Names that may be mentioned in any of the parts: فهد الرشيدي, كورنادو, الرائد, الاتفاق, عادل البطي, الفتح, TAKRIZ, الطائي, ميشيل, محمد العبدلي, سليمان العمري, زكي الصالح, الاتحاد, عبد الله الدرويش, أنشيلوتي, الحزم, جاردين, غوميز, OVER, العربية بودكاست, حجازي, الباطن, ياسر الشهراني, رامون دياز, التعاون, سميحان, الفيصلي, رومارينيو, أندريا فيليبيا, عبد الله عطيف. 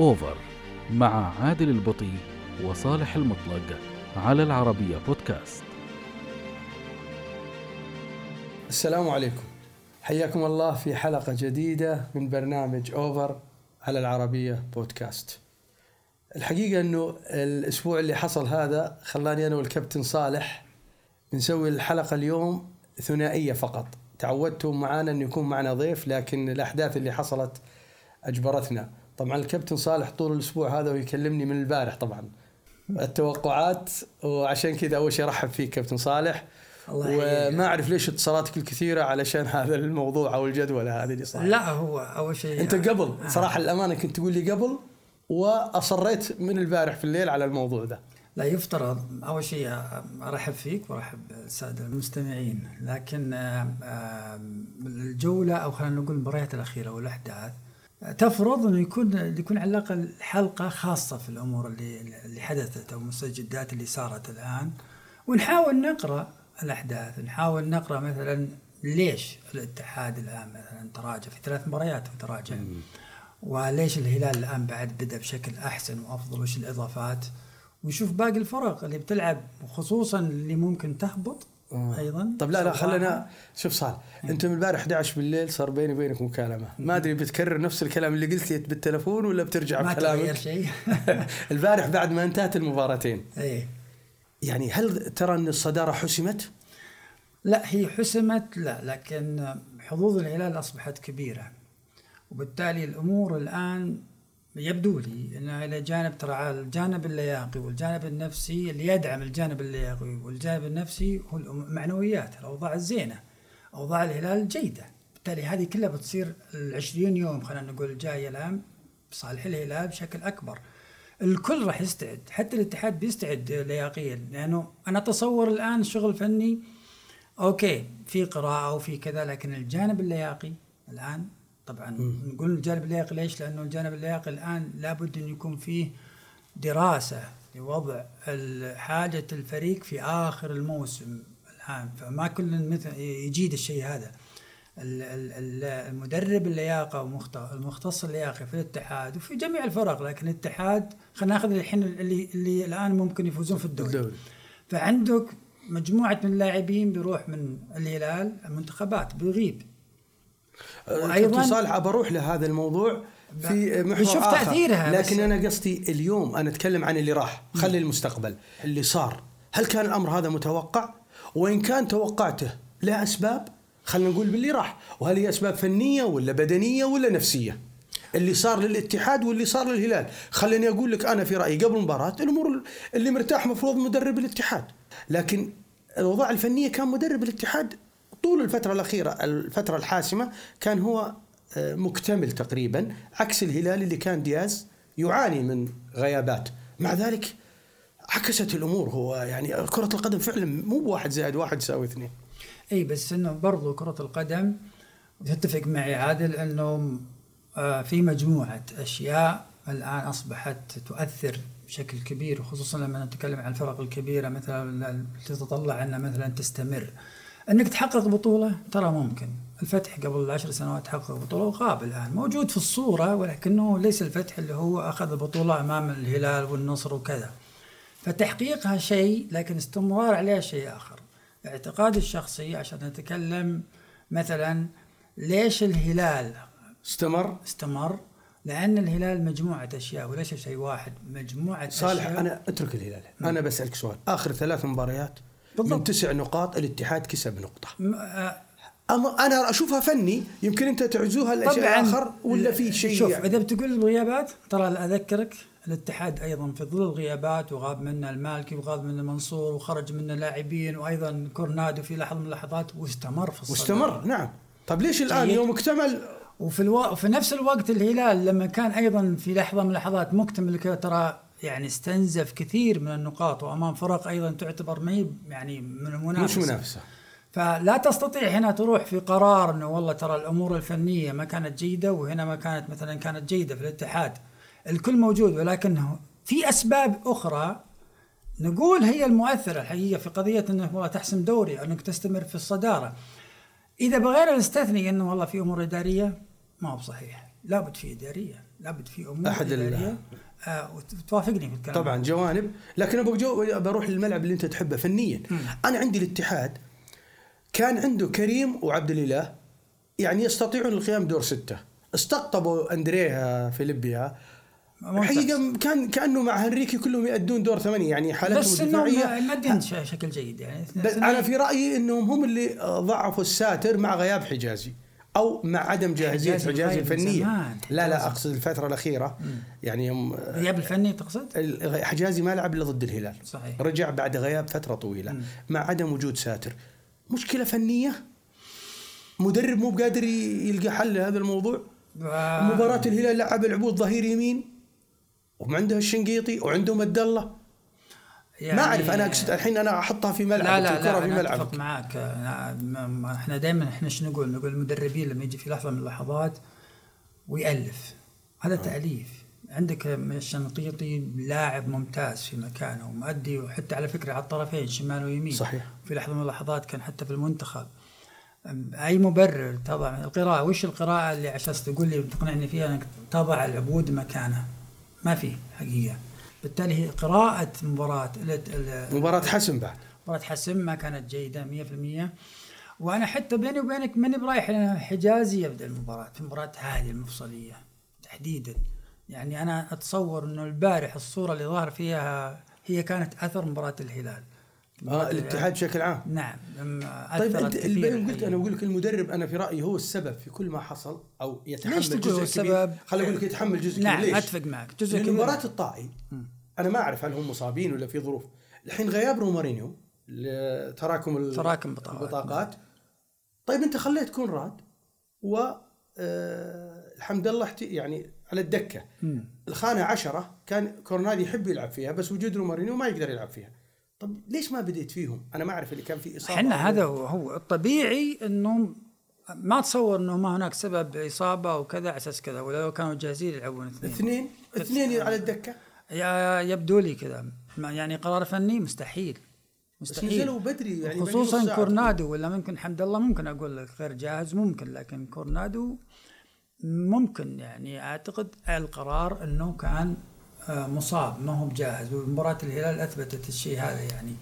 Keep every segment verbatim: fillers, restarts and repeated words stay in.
أوفر مع عادل البطي وصالح المطلق على العربية بودكاست. السلام عليكم، حياكم الله في حلقة جديدة من برنامج أوفر على العربية بودكاست. الحقيقة أنه الأسبوع اللي حصل هذا خلاني أنا والكابتن صالح نسوي الحلقة اليوم ثنائية فقط. تعودتم معنا أن يكون معنا ضيف، لكن الأحداث اللي حصلت أجبرتنا. طبعا الكابتن صالح طول الأسبوع هذا ويكلمني من البارح طبعا التوقعات، وعشان كذا أول شيء رحب فيك كابتن صالح، وما أعرف ليش اتصالاتك الكثيرة علشان هذا الموضوع أو الجدول هذا اللي صار. لا هو أول شيء أنت قبل آه. صراحة الأمانة كنت تقول لي قبل، وأصريت من البارح في الليل على الموضوع ده. لا يفترض أول شيء أرحب فيك وأرحب السادة المستمعين، لكن الجولة أو خلينا نقول المباريات الأخيرة والأحداث تفرض أنه يكون يكون على الأقل حلقة خاصة في الأمور اللي اللي حدثت أو المستجدات اللي صارت الآن، ونحاول نقرأ الأحداث، نحاول نقرأ مثلا ليش الاتحاد الآن مثلا تراجع في ثلاث مباريات وتراجع، وليش الهلال الآن بعد بدأ بشكل أحسن وأفضل، وش الإضافات، ويشوف باقي الفرق اللي بتلعب وخصوصاً اللي ممكن تهبط أيضاً. طب لا لا خلنا شوف صالح، أنت من البارح إحدى عشر بالليل صار بيني وبينك مكالمة، ما أدري بتكرر نفس الكلام اللي قلت لي بالتلفون ولا بترجع ما بكلامك؟ ما تغير شيء. البارح بعد ما انتهت المباراتين أيه. يعني هل ترى أن الصدارة حسمت؟ لا هي حسمت لا، لكن حظوظ الهلال أصبحت كبيرة، وبالتالي الأمور الآن يبدو لي أنه إلى جانب ترعى الجانب اللياقي والجانب النفسي. اللي يدعم الجانب اللياقي والجانب النفسي هو المعنويات، الأوضاع الزينة، أوضاع الهلال جيدة، بالتالي هذه كلها بتصير العشرين يوم خلينا نقول جاية الآن بصالح الهلال بشكل أكبر. الكل راح يستعد، حتى الاتحاد بيستعد لياقيا، لأنه أنا أتصور الآن شغل فني أوكي في قراءة وفي كذا، لكن الجانب اللياقي الآن طبعاً مم. نقول الجانب اللياقي ليش؟ لأنه الجانب اللياقي الآن لابد أن يكون فيه دراسة لوضع حاجة الفريق في آخر الموسم الآن، فما كل يجيد الشيء هذا. المدرب اللياقة والمختص اللياقي في الاتحاد وفي جميع الفرق، لكن الاتحاد خلينا نأخذ الحين اللي, اللي الآن ممكن يفوزون في الدوري، فعندك مجموعة من اللاعبين بيروح من الهلال، المنتخبات بيغيب. وأيضاً صالح بروح لهذا الموضوع في محور آخر، لكن أنا قصدي اليوم أنا أتكلم عن اللي راح، خلي المستقبل اللي صار. هل كان الأمر هذا متوقع؟ وإن كان توقعته لا أسباب، خلينا نقول باللي راح، وهل هي أسباب فنية ولا بدنية ولا نفسية؟ اللي صار للاتحاد واللي صار للهلال، خليني أقول لك أنا في رأيي قبل المباراة الأمور اللي مرتاح مفروض مدرب الاتحاد، لكن الأوضاع الفنية كان مدرب الاتحاد طول الفترة الأخيرة الفترة الحاسمة كان هو مكتمل تقريبا، عكس الهلال اللي كان دياز يعاني من غيابات. مع ذلك عكست الأمور، هو يعني كرة القدم فعلا مو بواحد زائد واحد يساوي اثنين. أي بس إنه برضو كرة القدم تتفق معي عادل إنه في مجموعة أشياء الآن أصبحت تؤثر بشكل كبير، خصوصا لما نتكلم عن الفرق الكبيرة مثلا تتطلع أن مثلا تستمر أنك تحقق بطولة. ترى ممكن الفتح قبل عشر سنوات حقق بطولة وغاب، الآن موجود في الصورة، ولكنه ليس الفتح اللي هو أخذ بطولة أمام الهلال والنصر وكذا. فتحقيقها شيء، لكن استمرار عليها شيء آخر. اعتقادي الشخصي عشان نتكلم مثلا ليش الهلال استمر استمر لأن الهلال مجموعة أشياء وليس شيء واحد، مجموعة صالح أشياء. أنا أترك الهلال، أنا بسألك سؤال. آخر ثلاث مباريات بالضبط. من تسع نقاط الاتحاد كسب نقطة، أما أنا أشوفها فني، يمكن أنت تعزوها الأشياء آخر ولا في شيء. شوف يعني. إذا بتقول الغيابات، ترى أذكرك الاتحاد أيضا في ظل الغيابات وغاب منه المالكي وغاب منه المنصور وخرج منه لاعبين، وأيضا كورنادو في لحظة من اللحظات، واستمر في الصدارة واستمر نعم. طب ليش الآن يوم اكتمل وفي الو... في نفس الوقت الهلال لما كان أيضا في لحظة من اللحظات مكتمل كده، ترى يعني استنزف كثير من النقاط وأمام فرق أيضا تعتبر ما يعني من المنافسة منافسة. فلا تستطيع هنا تروح في قرار إنه والله ترى الأمور الفنية ما كانت جيدة وهنا ما كانت مثلا كانت جيدة في الاتحاد. الكل موجود، ولكن في أسباب أخرى نقول هي المؤثرة الحقيقة في قضية إنه والله تحسم دوري أو إنك تستمر في الصدارة. إذا بغير نستثني إنه والله في أمور إدارية ما هو صحيح، لابد في إدارية. لابد في امور احد ال... آه وتوافقني في الكلام طبعا جوانب، لكن ابغى جو... بروح للملعب اللي انت تحبه فنيا. م. انا عندي الاتحاد كان عنده كريم وعبد الاله يعني يستطيعون القيام دور ستة، استقطبوا اندريا فيليبيا حقيقة كان كأنه مع هنريكي كلهم يؤدون دور ثمانية يعني حالتهم الدفاعية مادين شكل جيد يعني. بس أنا في رأيي إنهم هم اللي ضعفوا الساتر مع غياب حجازي أو مع عدم جاهزية حجازي, حجازي الفنية. لا لا أقصد الفترة الأخيرة. م. يعني غياب الفني تقصد؟ حجازي ما لعب إلا ضد الهلال صحيح. رجع بعد غياب فترة طويلة. م. مع عدم وجود ساتر، مشكلة فنية، مدرب مو بقادر يلقى حل لهذا الموضوع. آه. مباراة الهلال لعب العبود ظهير يمين وعنده الشنقيطي وعندهم عبد الله يعني، ما أعرف أنا أقصد الحين أنا أحطها في ملعب الكرة في ملعب. أتفق معك، إحنا دائما إحنا شو نقول نقول المدربين لما يجي في لحظة من اللحظات ويألف، هذا تأليف. عندك الشنقيطي لاعب ممتاز في مكانه ومؤدي، وحتى على فكرة على الطرفين شمال ويمين صحيح. في لحظة من اللحظات كان حتى في المنتخب. أي مبرر تضع القراءة، وش القراءة اللي عشان تقول لي تقنعني فيها أنك تضع العبود مكانه؟ ما في حقيقة. بالتالي قراءة مباراة مباراة حسم بعد مباراة حسم ما كانت جيدة مية بالمية. وأنا حتى بيني وبينك ماني برايح لأن حجازي يبدأ المباراة في مباراة هذه المفصلية تحديدا. يعني أنا أتصور إنه البارح الصورة اللي ظهر فيها هي كانت أثر مباراة الهلال آه الاتحاد بشكل عام. نعم. طيب أنت قلت أنا أقول لك المدرب أنا في رأيي هو السبب في كل ما حصل أو يتحمل جزء السبب. خلي أقول لك يتحمل جزء. نعم ليش؟ أتفق معك. جزء كبير. مباراة الطائي أنا ما أعرف هل هم مصابين ولا في ظروف. الحين غياب رومارينيو لتراكم التراكم بطاقات. طيب أنت خليت كونراد والحمد لله يعني على الدكة. م. الخانة عشرة كان كورنادو يحب يلعب فيها بس وجود رومارينيو ما يقدر يلعب فيها. طب ليش ما بديت فيهم؟ أنا ما أعرف اللي كان فيه إصابة. إحنا هذا هو الطبيعي إنه ما تصور إنه ما هناك سبب إصابة وكذا أساس كذا، ولو كانوا جاهزين يلعبون اثنين اثنين اثنين على الدكة يبدو لي كذا يعني قرار فني مستحيل مستحيل. نزلوا بدري يعني خصوصا كورنادو، ولا ممكن حمد الله ممكن أقول لك غير جاهز ممكن، لكن كورنادو ممكن يعني أعتقد القرار إنه كان مصاب ما هو بجاهز، ومباراة الهلال أثبتت الشيء هذا يعني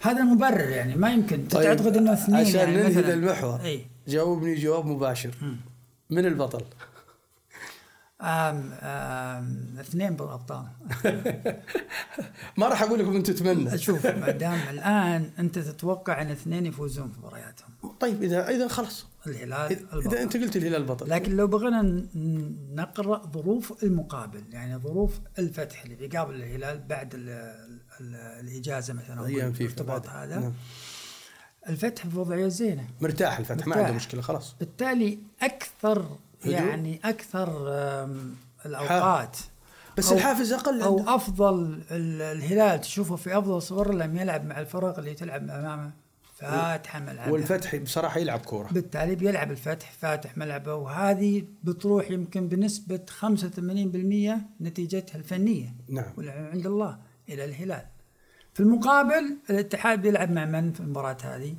هذا مبرر يعني ما يمكن. طيب تعتقد إنه اثنين عشان يعني ننهي المحور. أي. جاوبني جواب مباشر. م. من البطل؟ آم آم اثنين بالأبطال. ما راح أقول لكم أنت تتمنى. شوف ما دام الآن أنت تتوقع أن اثنين يفوزون في مبارياتهم. طيب إذا إذا خلص الهلال البطل. إذا أنت قلت الهلال البطل، لكن لو بغينا نقرأ ظروف المقابل يعني ظروف الفتح اللي بيقابل الهلال بعد ال ال الإجازة مثلا الارتباط هذا. نعم. الفتح في وضعية زينة، مرتاح الفتح مرتاح. ما عنده مشكلة خلاص. بالتالي أكثر يعني أكثر الأوقات بس الحافز أقل أو عنده. أفضل الهلال تشوفه في أفضل صور لم يلعب مع الفرق اللي تلعب أمامه. فاتح ملعبه والفتح بصراحة يلعب كورة، بالتالي بيلعب الفتح فاتح ملعبه، وهذه بتروح يمكن بنسبة خمسة وثمانين بالمية نتيجتها الفنية. نعم. عند الله إلى الهلال. في المقابل الاتحاد بيلعب مع من في المباراة هذه؟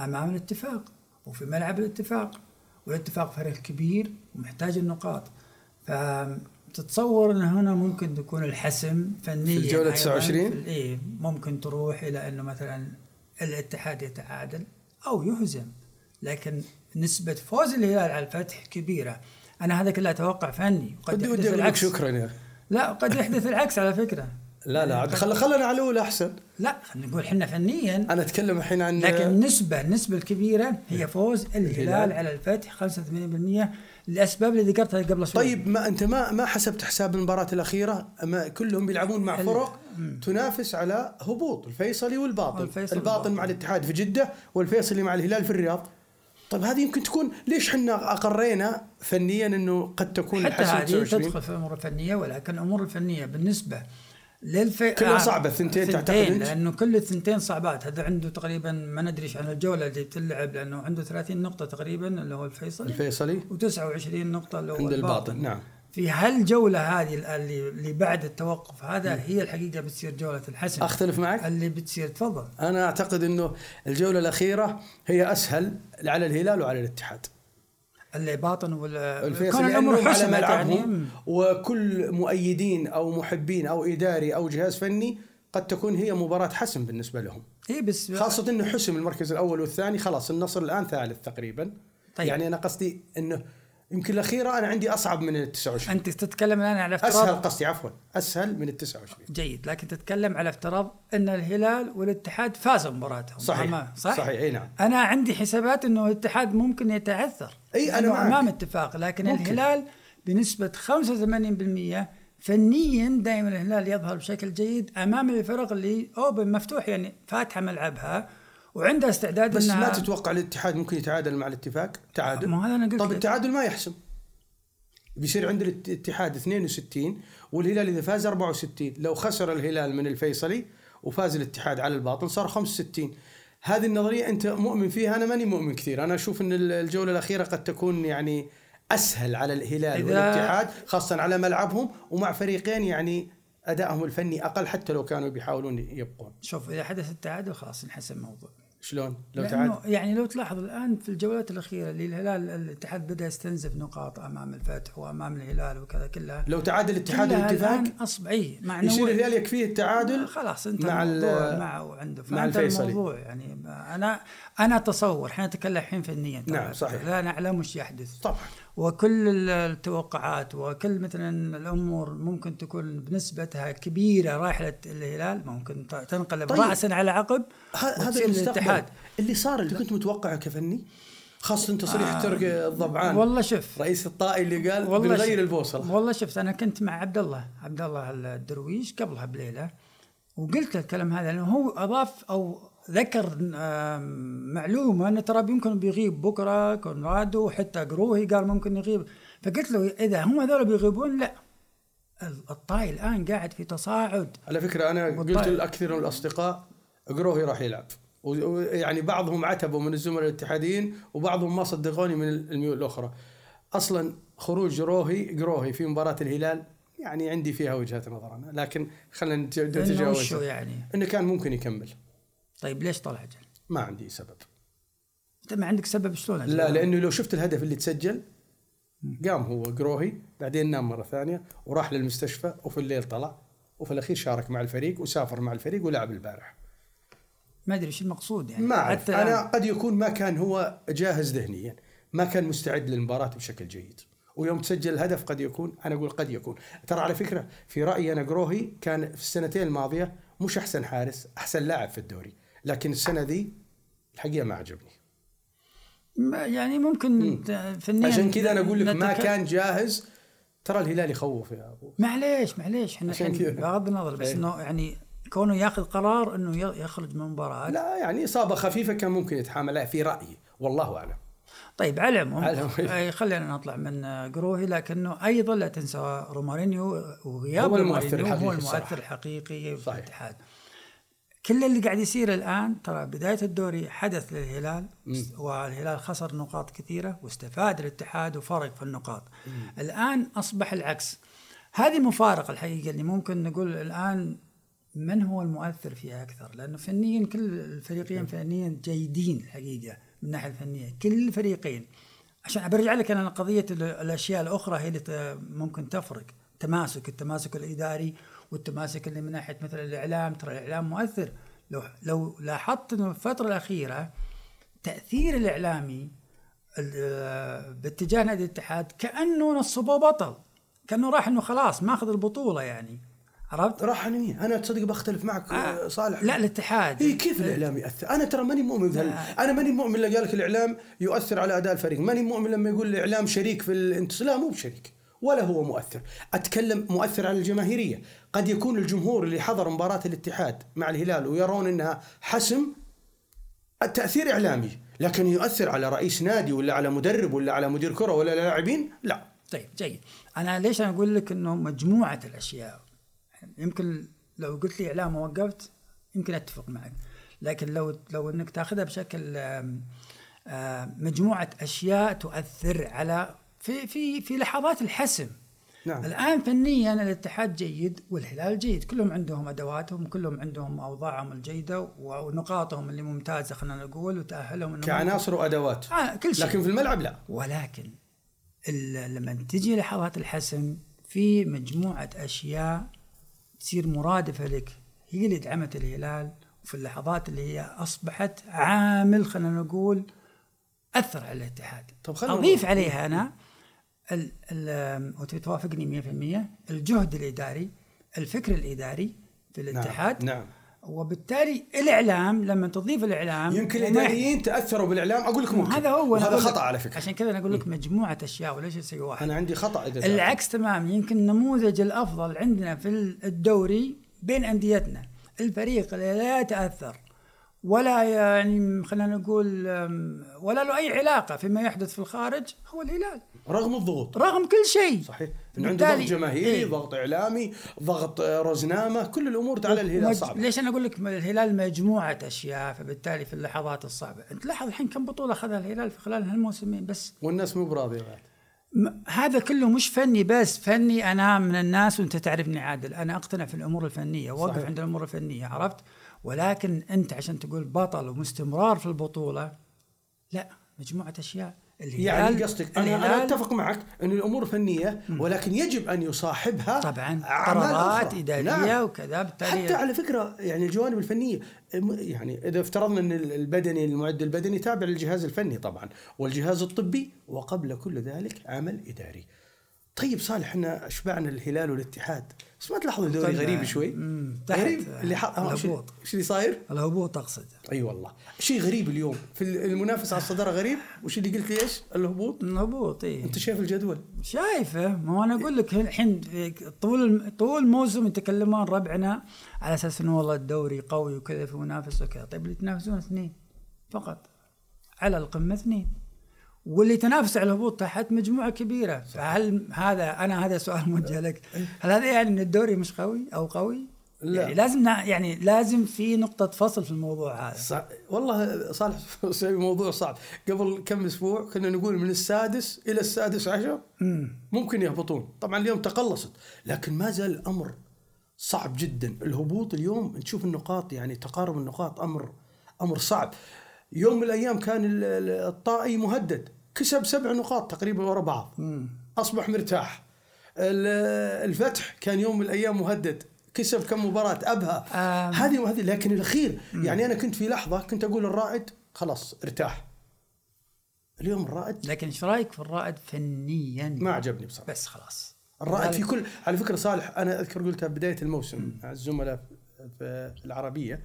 أمام الاتفاق وفي ملعب الاتفاق، والاتفاق فريق كبير ومحتاج النقاط. فتتصور أن هنا ممكن تكون الحسم فنيا في الجولة تسعة وعشرين إيه ممكن تروح إلى أنه مثلا الاتحاد يتعادل أو يهزم، لكن نسبة فوز الهلال على الفتح كبيرة. أنا هذا كله أتوقع فني، وقد يحدث العكس. شكرا يا. لا قد يحدث العكس على فكرة. لا لا يعني خل خلنا على الأول أحسن. لا خلنا نقول حنا فنيا. أنا أتكلم الحين عن. لكن النسبة النسبة الكبيرة هي فوز الهلال, الهلال على الفتح خمسة وثمانين بالمية للأسباب اللي ذكرتها قبل شوي. طيب ما أنت ما ما حسبت حساب المباراة الأخيرة؟ ما كلهم بيلعبون مع فرق تنافس على هبوط، الفيصلي والباطن الباطن, الباطن مع الاتحاد في جدة والفيصلي مع الهلال في الرياض. طيب هذه يمكن تكون ليش حنا أقرينا فنيا إنه قد تكون حتى هذه تدخل في أمور فنية، ولكن أمور الفنية بالنسبة للفئة كلها صعبة. ثنتين تعتقد؟ لأنه كل الثنتين صعبات. هذا عنده تقريبا ما ندريش عن الجولة اللي بتلعب لأنه عنده ثلاثين نقطة تقريبا اللي هو الفيصلي الفيصلي وتسعة وعشرين نقطة اللي هو عند الباطن. نعم. في هالجولة هذه اللي بعد التوقف هذا م. هي الحقيقة بتصير جولة الحسم. أختلف معك اللي بتصير. تفضل. أنا أعتقد أنه الجولة الأخيرة هي أسهل على الهلال وعلى الاتحاد. الباطن والفيصلي كان الأمر حسم يعني. وكل مؤيدين أو محبين أو إداري أو جهاز فني قد تكون هي مباراة حسم بالنسبة لهم إيه بس خاصة أنه حسم المركز الأول والثاني خلاص النصر الآن ثالث تقريبا طيب. يعني أنا قصدي أنه يمكن الأخيرة أنا عندي أصعب من التسعة وعشرين أنت تتكلم الآن على افتراض أسهل قصدي عفوا أسهل من التسعة وعشرين جيد لكن تتكلم على افتراض أن الهلال والاتحاد فازوا مباراتهم صحيح صح؟ صحيح نعم أنا عندي حسابات أنه الاتحاد ممكن يتعثر أي أنا أمام اتفاق لكن ممكن. الهلال بنسبة خمسة وثمانين بالمئة فنيا دائما الهلال يظهر بشكل جيد أمام الفرق اللي أوبن مفتوح يعني فاتحة ملعبها وعنده استعداد بس لا تتوقع الاتحاد ممكن يتعادل مع الاتفاق تعادل ما هذا أنا قلت طب التعادل ما يحسم بيصير عند الاتحاد اثنين وستين والهلال إذا فاز أربعة وستين لو خسر الهلال من الفيصلي وفاز الاتحاد على الباطن صار خمسة وستين هذه النظرية أنت مؤمن فيها أنا ماني مؤمن كثير أنا أشوف أن الجولة الأخيرة قد تكون يعني أسهل على الهلال والاتحاد خاصة على ملعبهم ومع فريقين يعني أدائهم الفني أقل حتى لو كانوا بيحاولون يبقون شوف إذا حدث التعادل خلاص نحسم الموضوع شلون لو تعادل يعني لو تلاحظ الآن في الجولات الأخيرة اللي الهلال الاتحاد بدأ يستنزف نقاط أمام الفتح وأمام الهلال وكذا كلها لو تعادل الاتحاد والاتفاق أصبعي يصير الهلال يكفيه التعادل خلاص أنت مع الموضوع معه عنده مع الفيصلي يعني أنا أنا تصور إحنا نتكلم الحين فنيا نعم صحيح لا نعلم وش يحدث طبعا وكل التوقعات وكل مثلا الأمور ممكن تكون بنسبتها كبيرة راحلة الهلال ممكن تنقلب طيب. رأسا على عقب هذا الاتحاد اللي صار اللي كنت متوقعه كفني خاصة تصريح آه. ترك الضبعان والله شف رئيس الطائي اللي قال بنغير البوصلة والله شفت أنا كنت مع عبد الله عبد الله الدرويش قبلها بليلة وقلت الكلام هذا لأنه هو أضاف أو ذكر معلومة أن ترى يمكن بيغيب بكرة كورنادو حتى جروهي قال ممكن يغيب فقلت له إذا هم هذول بيغيبون لا الطائي الآن قاعد في تصاعد على فكرة أنا قلت لأكثر من الأصدقاء جروهي راح يلعب ويعني بعضهم عتبوا من الزملاء الاتحاديين وبعضهم ما صدقوني من الميول الأخرى أصلا خروج جروهي جروهي في مباراة الهلال يعني عندي فيها وجهات نظر لكن خلنا نتجاوز إنه, يعني. إنه كان ممكن يكمل طيب ليش طلع عجل؟ ما عندي سبب. أنت ما عندك سبب شلون؟ لا لأنه لو شفت الهدف اللي تسجل قام هو جروهي بعدين نام مرة ثانية وراح للمستشفى وفي الليل طلع وفي الأخير شارك مع الفريق وسافر مع الفريق ولعب البارح. ما أدري شو المقصود يعني. ما أعرف أنا قد يكون ما كان هو جاهز ذهنيا ما كان مستعد للمباراة بشكل جيد ويوم تسجل الهدف قد يكون أنا أقول قد يكون ترى على فكرة في رأيي أنا جروهي كان في السنتين الماضية مش أحسن حارس أحسن لاعب في الدوري. لكن السنة دي الحقيقة ما عجبني ما يعني ممكن فنيا عشان كذا أنا أقول لك ما كان جاهز ترى الهلال يخوف يا أبو معليش معليش إحنا بغض النظر بس إنه يعني كونه يأخذ قرار إنه يخرج من مباراة لا يعني إصابة خفيفة كان ممكن يتحملها في رأيي والله أعلم طيب علمهم خلينا نطلع من جروهي لكنه أيضا لا تنسى رومارينيو وغياب رومارينيو هو المؤثر الحقيقي في الاتحاد كل اللي قاعد يصير الآن ترى بداية الدوري حدث للهلال م. والهلال خسر نقاط كثيرة واستفاد الاتحاد وفرق في النقاط م. الآن أصبح العكس هذه المفارقة الحقيقة اللي ممكن نقول الآن من هو المؤثر فيها أكثر لأنه فنيا كل الفريقين فنيا جيدين الحقيقة من ناحية الفنية كل الفريقين عشان برجع لك أنا قضية الأشياء الأخرى هي اللي ممكن تفرق تماسك التماسك الإداري والتماسك اللي من ناحية مثل الإعلام ترى الإعلام مؤثر لو لو لاحظت إنه الفترة الأخيرة تأثير الإعلامي باتجاه نادي الاتحاد كأنه نصبه بطل كأنه راح إنه خلاص ما أخذ البطولة يعني عرفت راح أني أنا تصدق بختلف معك آه صالح لا الاتحاد إيه كيف الإعلام يأثر أنا ترى ماني مؤمن بهال أنا ماني مؤمن لما قالك الإعلام يؤثر على أداء الفريق ماني مؤمن لما يقول الإعلام شريك في الانتصار لا مو بشريك ولا هو مؤثر أتكلم مؤثر على الجماهيرية قد يكون الجمهور اللي حضر مباراة الاتحاد مع الهلال ويرون أنها حسم التأثير إعلامي لكن يؤثر على رئيس نادي ولا على مدرب ولا على مدير كرة ولا لاعبين لا طيب جيد أنا ليش أنا أقول لك أنه مجموعة الأشياء يمكن لو قلت لي إعلام ووقفت يمكن أتفق معك لكن لو لو أنك تأخذها بشكل مجموعة أشياء تؤثر على في في في لحظات الحسم نعم. الآن فنياً الاتحاد جيد والهلال جيد، كلهم عندهم أدواتهم، كلهم عندهم أوضاعهم الجيدة ونقاطهم اللي ممتازة خلنا نقول، وتأهلهم كعناصر وأدوات آه كل شيء، لكن في الملعب لا. ولكن لما تجي لحظات الحسم في مجموعة أشياء تصير مرادفة لك هي اللي دعمت الهلال، وفي اللحظات اللي هي أصبحت عامل خلنا نقول أثر على الاتحاد. طب أضيف نروح. عليها أنا ال ال وتوافقني مئة بالمئة الجهد الإداري، الفكر الإداري في الاتحاد. نعم. نعم. وبالتالي الإعلام، لما تضيف الإعلام يمكن الإداريين تأثروا بالإعلام. أقول لك ممكن هذا هو، هذا خطأ على فكرة، عشان كذا أنا أقول لك م. مجموعة أشياء وليش شيء واحد. أنا عندي خطأ إداري العكس تمام. يمكن النموذج الأفضل عندنا في الدوري بين أنديتنا الفريق لا يتأثر ولا يعني خلينا نقول ولا له أي علاقة فيما يحدث في الخارج هو الهلال، رغم الضغوط، رغم كل شيء. صحيح، عنده ضغط جماهيري، إيه؟ ضغط إعلامي، ضغط رزنامة، كل الأمور على الهلال صعبة. ليش أنا أقول لك الهلال مجموعة أشياء، فبالتالي في اللحظات الصعبة أنت لاحظ الحين كم بطولة أخذها الهلال في خلال هالموسمين بس، والناس مو براضية بعد. هذا كله مش فني بس، فني أنا من الناس، وأنت تعرفني عادل أنا أقتنع في الأمور الفنية، واقف عند الأمور الفنية، عرفت؟ ولكن أنت عشان تقول بطل ومستمرار في البطولة لا، مجموعة أشياء. يعني قصدك أنا, أنا أتفق معك أن الأمور فنية، ولكن يجب أن يصاحبها طبعا قرارات إدارية. نعم. وكذا بالتالي حتى على فكرة يعني الجوانب الفنية، يعني إذا افترضنا أن البدني المعد البدني تابع للجهاز الفني طبعا والجهاز الطبي، وقبل كل ذلك عمل إداري. طيب صالح، احنا اشبعنا الهلال والاتحاد، بس ما تلاحظوا دوري غريب شوي؟ غريب اللي حق الهبوط، ايش اللي صاير؟ الهبوط اقصد. اي أيوة والله شيء غريب اليوم في المنافسه على الصداره غريب. وش اللي قلت لي ايش؟ الهبوط. الهبوط ايه، انت شايف الجدول؟ شايفه. ما انا اقول لك الحين طول طول موسم يتكلمون ربعنا على اساس انه والله الدوري قوي وكذا في منافسه وكذا. طيب اللي يتنافسون اثنين فقط على القمه، اثنين، واللي تنافس على الهبوط تحت مجموعة كبيرة. فهل هذا أنا هذا سؤال موجه لك، هل هذا يعني إن الدوري مش قوي أو قوي؟ لا. يعني لازم يعني لازم في نقطة فصل في الموضوع هذا. صح. والله صالح موضوع صعب. قبل كم أسبوع كنا نقول من السادس إلى السادس عشر ممكن يهبطون، طبعا اليوم تقلصت، لكن ما زال الأمر صعب جدا. الهبوط اليوم نشوف النقاط، يعني تقارب النقاط أمر أمر صعب. يوم من الأيام كان الطائي مهدد، كسب سبع نقاط تقريبا ورا بعض، أصبح مرتاح. الفتح كان يوم من الأيام مهدد، كسب كم مباراة أبها هذه وهذه، لكن الأخير يعني أنا كنت في لحظة كنت أقول الرائد خلاص ارتاح اليوم الرائد. لكن إيش رأيك في الرائد فنيا؟ ما عجبني بصراحة، بس خلاص الرائد في كل، على فكرة صالح أنا أذكر قلتها بداية الموسم مع الزملاء في العربية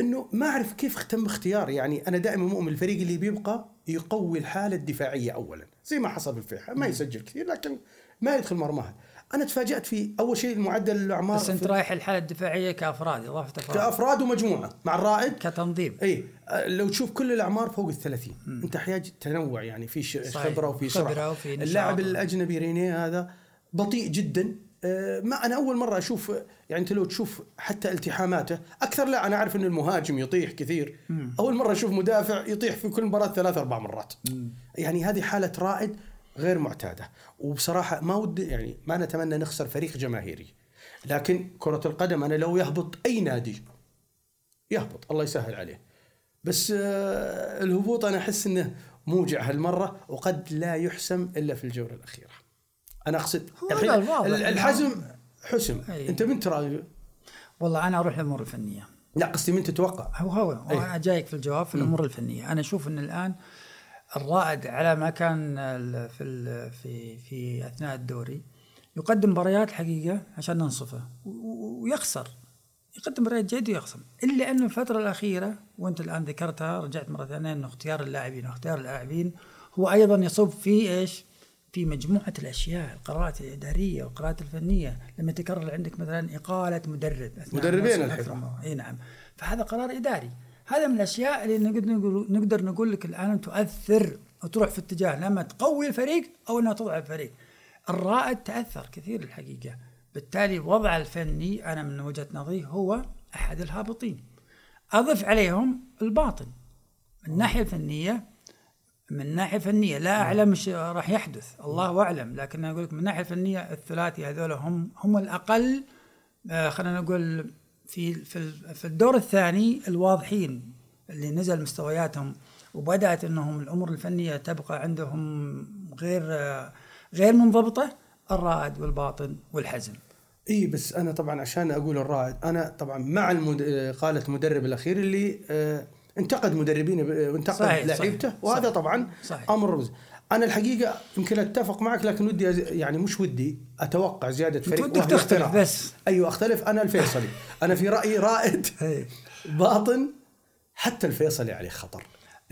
إنه ما أعرف كيف تم اختيار، يعني أنا دائما مؤمن الفريق اللي بيبقى يقوي الحالة الدفاعية أولا، زي ما حصل في الفيحاء، ما يسجل كثير لكن ما يدخل مرماها. أنا تفاجأت في أول شيء المعدل الأعمار، بس أنت رايح الحالة الدفاعية كأفراد، إضافة أفراد، كأفراد ومجموعة مع الرائد كتنظيم. إيه لو تشوف كل الأعمار فوق الثلاثين، أنت حياج تنوع، يعني في خبرة وفي سرعة. اللاعب الأجنبي رينيه هذا بطيء جدا، ما أنا أول مرة أشوف، يعني أنت لو تشوف حتى التحاماته أكثر. لا أنا أعرف أن المهاجم يطيح كثير، مم. أول مرة أشوف مدافع يطيح في كل مباراة ثلاث أربع مرات، مم. يعني هذه حالة رائد غير معتادة. وبصراحة ما ود يعني ما نتمنى نخسر فريق جماهيري، لكن كرة القدم أنا لو يهبط أي نادي يهبط الله يسهل عليه، بس الهبوط أنا أحس أنه موجع هالمرة، وقد لا يحسم إلا في الجولة الأخيرة. أنا أقصد الحزم حسم. أيه. أنت من ترى؟ والله أنا أروح للأمور الفنية. لا قصدي من تتوقع؟ هو هو أيه. جايك في الجواب في الأمور الفنية. أنا أشوف أن الآن الرائد على ما كان في ال في في أثناء الدوري يقدم مباريات حقيقة عشان ننصفه، ويخسر، يقدم مباريات جيدة ويخسر. إلا أنه الفترة الأخيرة، وأنت الآن ذكرتها رجعت مرة ثانية، أنه اختيار اللاعبين واختيار اللاعبين هو أيضا يصب في إيش؟ في مجموعة الأشياء، القرارات الإدارية والقرارات الفنية. لما تكرر عندك مثلا إقالة مدرب، مدربين الحين، أي نعم، فهذا قرار إداري. هذا من الأشياء اللي نقدر نقول لك الآن تؤثر وتروح في اتجاه لما تقوي الفريق أو أنها تضعف الفريق. الرائد تأثر كثير الحقيقة، بالتالي وضع الفني أنا من وجهة نظري هو أحد الهابطين. أضف عليهم الباطن من الناحية الفنية، من ناحية فنية لا أعلم مش راح يحدث الله أعلم، لكن أنا أقول لك من ناحية فنية الثلاثي هذول هم هم الأقل آه خلينا نقول في في في الدور الثاني الواضحين اللي نزل مستوياتهم وبدأت أنهم الأمور الفنية تبقى عندهم غير آه غير منضبطة، الرائد والباطن والحزم. إيه بس أنا طبعا عشان أقول الرائد أنا طبعا مع المد... قالة مدرب الأخير اللي آه انتقد مدربين وانتقد لعيبته وهذا صحيح طبعا صحيح امر رز. انا الحقيقه يمكن اتفق معك لكن ودي يعني مش ودي اتوقع زياده فريق تختلف بس ايوه اختلف. انا الفيصلي انا في رايي رائد باطن حتى الفيصلي عليه خطر.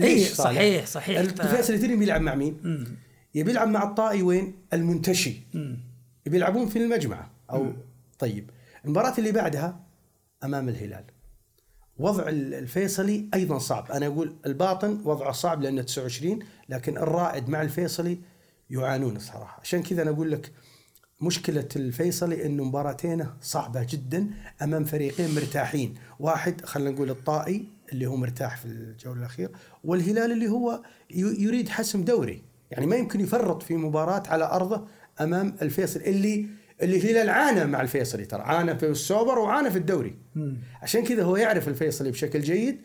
اي صحيح صحيح الفيصلي تري بيلعب مع مين؟ مم. يبي يلعب مع الطائي وين المنتشي بيلعبون في المجمعه او مم. طيب المباراه اللي بعدها امام الهلال وضع الفيصلي أيضا صعب. أنا أقول الباطن وضعه صعب لأنه تسعة وعشرين، لكن الرائد مع الفيصلي يعانون صراحة. عشان كذا أنا أقول لك مشكلة الفيصلي أنه مباراتينه صعبة جدا أمام فريقين مرتاحين، واحد خلنا نقول الطائي اللي هو مرتاح في الجولة الأخير، والهلال اللي هو يريد حسم دوري، يعني ما يمكن يفرط في مباراة على أرضه أمام الفيصل اللي اللي الهلال عانى مع الفيصلي، ترى عانى في السوبر وعانى في الدوري. مم. عشان كذا هو يعرف الفيصلي بشكل جيد.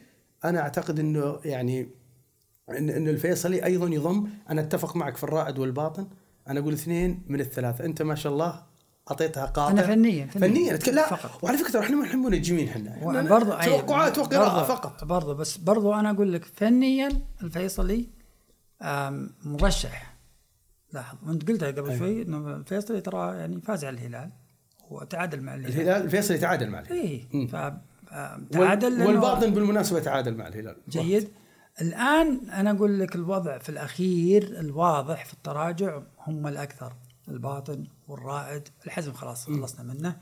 أنا أعتقد إنه يعني إن, إن الفيصلي أيضا يضم. أنا أتفق معك في الرائد والباطن، أنا أقول اثنين من الثلاثة. أنت ما شاء الله أعطيتها قاطع. أنا فنيا فنيا أتكلم فقط. وعلى فكرة إحنا ما نحبون الجميل إحنا برضو توقعات وقراءة فقط برضو، بس برضو أنا أقول لك فنيا الفيصلي مرشح. لاحظ وانت قلتها قبل أيوة. شوي انه الفيصلي ترى يعني فاز على الهلال وتعادل مع الهلال. الهلال الفيصلي تعادل مع الهلال اي فتعادل، والباطن بالمناسبه تعادل مع الهلال جيد وقت. الان انا اقول لك الوضع في الاخير الواضح في التراجع هم الاكثر، الباطن والرائد. الحزم خلاص خلصنا منه،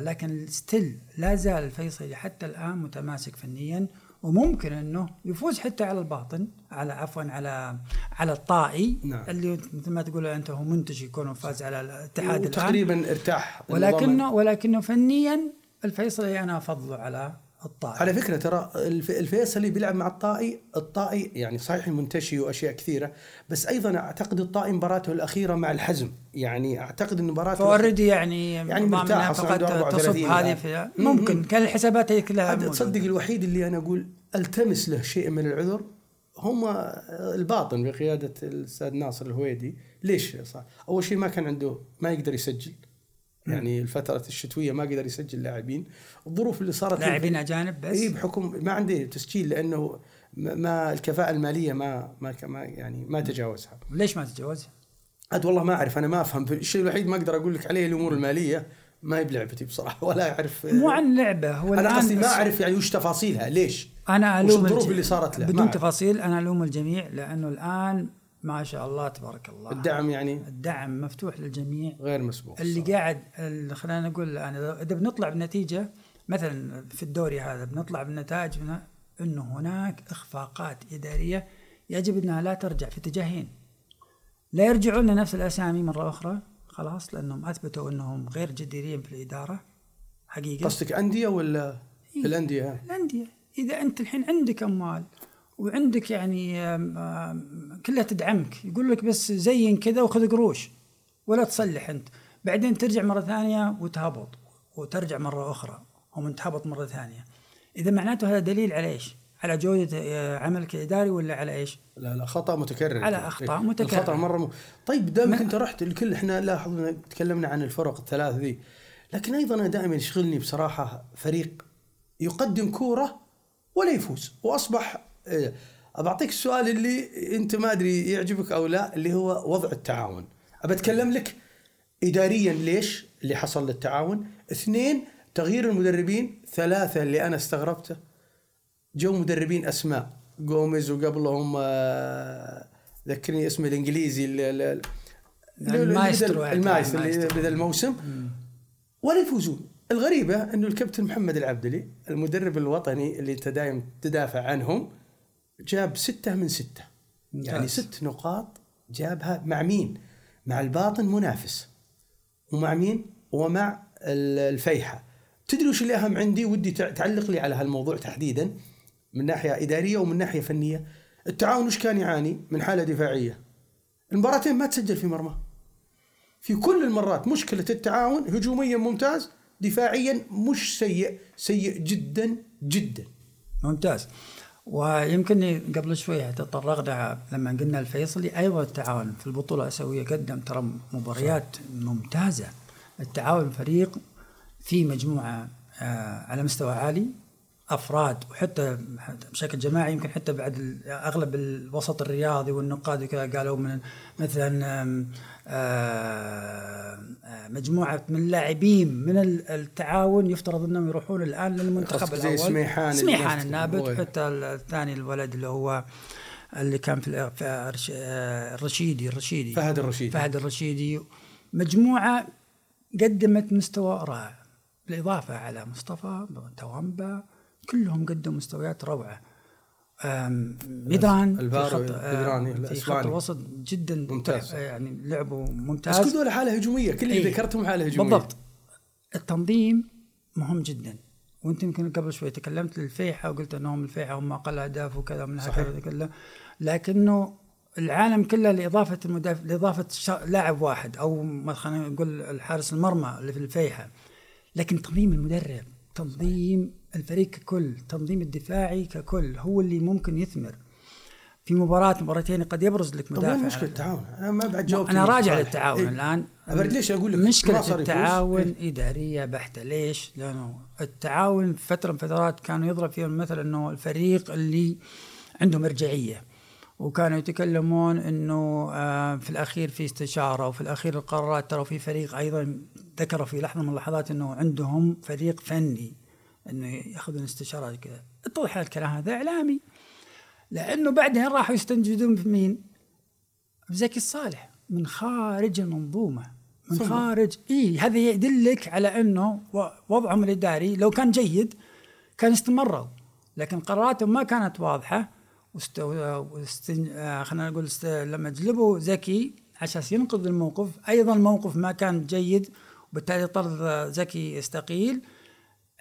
لكن ستيل لا زال الفيصلي حتى الان متماسك فنيا وممكن انه يفوز حتى على الباطن على عفوا على على الطائي. نعم. اللي مثل ما تقول انت هو منتج يكون فاز على الاتحاد تقريبا ارتاح، ولكنه ولكنه فنيا الفيصلي انا افضله على الطائي. على فكره ترى الفيصلي بيلعب مع الطائي، الطائي يعني صحيح منتشي واشياء كثيره، بس ايضا اعتقد الطائي مباراته الاخيره مع الحزم يعني اعتقد ان مباراته اوريدي يعني يعني مباراه فقط تصب هذه في ممكن م- م- كان الحسابات هي كلها. تصدق الوحيد اللي انا اقول التمس له شيء من العذر هم الباطن بقياده الاستاذ ناصر الهويدي. ليش صح؟ اول شيء ما كان عنده ما يقدر يسجل، يعني الفترة الشتوية ما قدر يسجل لاعبين، الظروف اللي صارت لاعبين أجانب بس إيه بحكم ما عنده تسجيل لأنه ما الكفاءة المالية ما ما يعني ما تجاوزها. ليش ما تجاوزها؟ أد والله ما أعرف، أنا ما أفهم. الشيء الوحيد ما أقدر أقول لك عليه الأمور المالية ما بلعبتي بصراحة ولا أعرف. مو عن لعبة هو أنا قصدي ما أعرف يعني وش تفاصيلها ليش. أنا ألوم الظروف الج... اللي صارت له بدون تفاصيل. أنا ألوم الجميع لأنه الآن ما شاء الله تبارك الله الدعم يعني الدعم مفتوح للجميع غير مسبوق اللي صح. قاعد اللي خلينا نقول أنا إذا بنطلع بنتيجة مثلا في الدوري هذا بنطلع بالنتائج إنه هناك إخفاقات إدارية يجب أنها لا ترجع في اتجاهين، لا يرجعوا لنا نفس الأسامي مرة أخرى خلاص لأنهم أثبتوا أنهم غير جديرين في الإدارة حقيقة. قصدك أندية ولا إيه؟ الأندية الأندية إذا أنت الحين عندك أموال وعندك يعني كلها تدعمك يقول لك بس زين كذا وخذ قروش ولا تصلح أنت، بعدين ترجع مرة ثانية وتهبط وترجع مرة أخرى ومن تهبط مرة ثانية. إذا معناته هذا دليل على إيش؟ على جودة عملك الإداري ولا على إيش؟ لا لا خطأ متكرر على أخطاء إيه؟ متكرر الخطأ مرة م... طيب دام أنت رحت الكل إحنا لاحظنا تكلمنا عن الفرق الثلاث ذي، لكن أيضا أنا دائما يشغلني بصراحة فريق يقدم كورة ولا يفوز وأصبح إيه. أبعطيك السؤال اللي أنت ما أدري يعجبك أو لا اللي هو وضع التعاون. أبتكلم لك إداريا ليش اللي حصل للتعاون، اثنين تغيير المدربين، ثلاثة اللي أنا استغربته جو مدربين أسماء غوميز وقبلهم ذكرني اسم الإنجليزي المايسترو المايسترو اللي بدأ الموسم ولا يفوزون. الغريبة أنه الكابتن محمد العبدلي المدرب الوطني اللي تدايم تدافع عنهم جاب ستة من ستة يعني ست نقاط جابها مع مين؟ مع الباطن منافس ومع مين؟ ومع الفيحاء. تدري وش اللي أهم عندي ودي تعلق لي على هالموضوع تحديدا من ناحية إدارية ومن ناحية فنية؟ التعاون وش كان يعاني من حالة دفاعية؟ المباراتين ما تسجل في مرمى. في كل المرات مشكلة التعاون هجوميا ممتاز، دفاعيا مش سيء، سيء جدا جدا. ممتاز. ويمكنني قبل شوية تطرقنا لما قلنا الفيصلي، أيضا التعاون في البطولة الآسيوية قدم ترى مباريات ممتازة. التعاون فريق في مجموعة على مستوى عالي، أفراد وحتى بشكل جماعي، يمكن حتى بعد أغلب الوسط الرياضي والنقاد قالوا من مثلا مجموعة من اللاعبين من التعاون يفترض أنهم يروحون الآن للمنتخب الأول. سميحان, سميحان النابت، حتى الثاني الولد اللي هو اللي كان في الرشيدي الرشيدي فهد الرشيدي فهد الرشيدي مجموعة قدمت مستوى رائع، بالإضافة على مصطفى توامبا، كلهم قدموا مستويات روعة. ميدان في خط الوسط جدا ممتاز، يعني لعبوا ممتاز، بس كل دول حالة هجومية، كل اللي ايه. ذكرتهم حالة هجومية. بالضبط. التنظيم مهم جدا، وانت يمكن قبل شوي تكلمت للفيحاء وقلت انهم الفيحاء هم اقل اهداف وكذا من هذا كله، لكنه العالم كله لإضافة المدافع لإضافة لاعب واحد او خلينا نقول الحارس المرمى اللي في الفيحاء، لكن تنظيم المدرب، تنظيم الفريق ككل، تنظيم الدفاعي ككل هو اللي ممكن يثمر. في مباراة مباراتين قد يبرز لك مدافع. طبعا مشكلة التعاون، أنا ما بعد جاوبت. أنا راجع للتعاون إيه؟ الآن. أبرد ليش أقول لك؟ مشكلة التعاون إيه؟ إدارية بحتة. ليش؟ لأنه التعاون فترة من فترات كانوا يضرب فيهم مثل إنه الفريق اللي عنده مرجعية، وكانوا يتكلمون إنه في الأخير في استشارة، وفي الأخير القرارات. ترى في فريق أيضا ذكروا في لحظة من اللحظات إنه عندهم فريق فني إنه يأخذون استشارات كذا. اتضح الكلام هذا إعلامي، لأنه بعدها راحوا يستنجدون بمين؟ بزكي الصالح من خارج المنظومة، من صحيح. خارج إيه، هذا يدلك على إنه وضعهم الإداري لو كان جيد كان استمروا، لكن قراراتهم ما كانت واضحة. واست واستن... خلينا نقول است... لما جلبوا زكي عشان ينقذ الموقف، أيضا الموقف ما كان جيد، وبالتالي طرد زكي استقيل.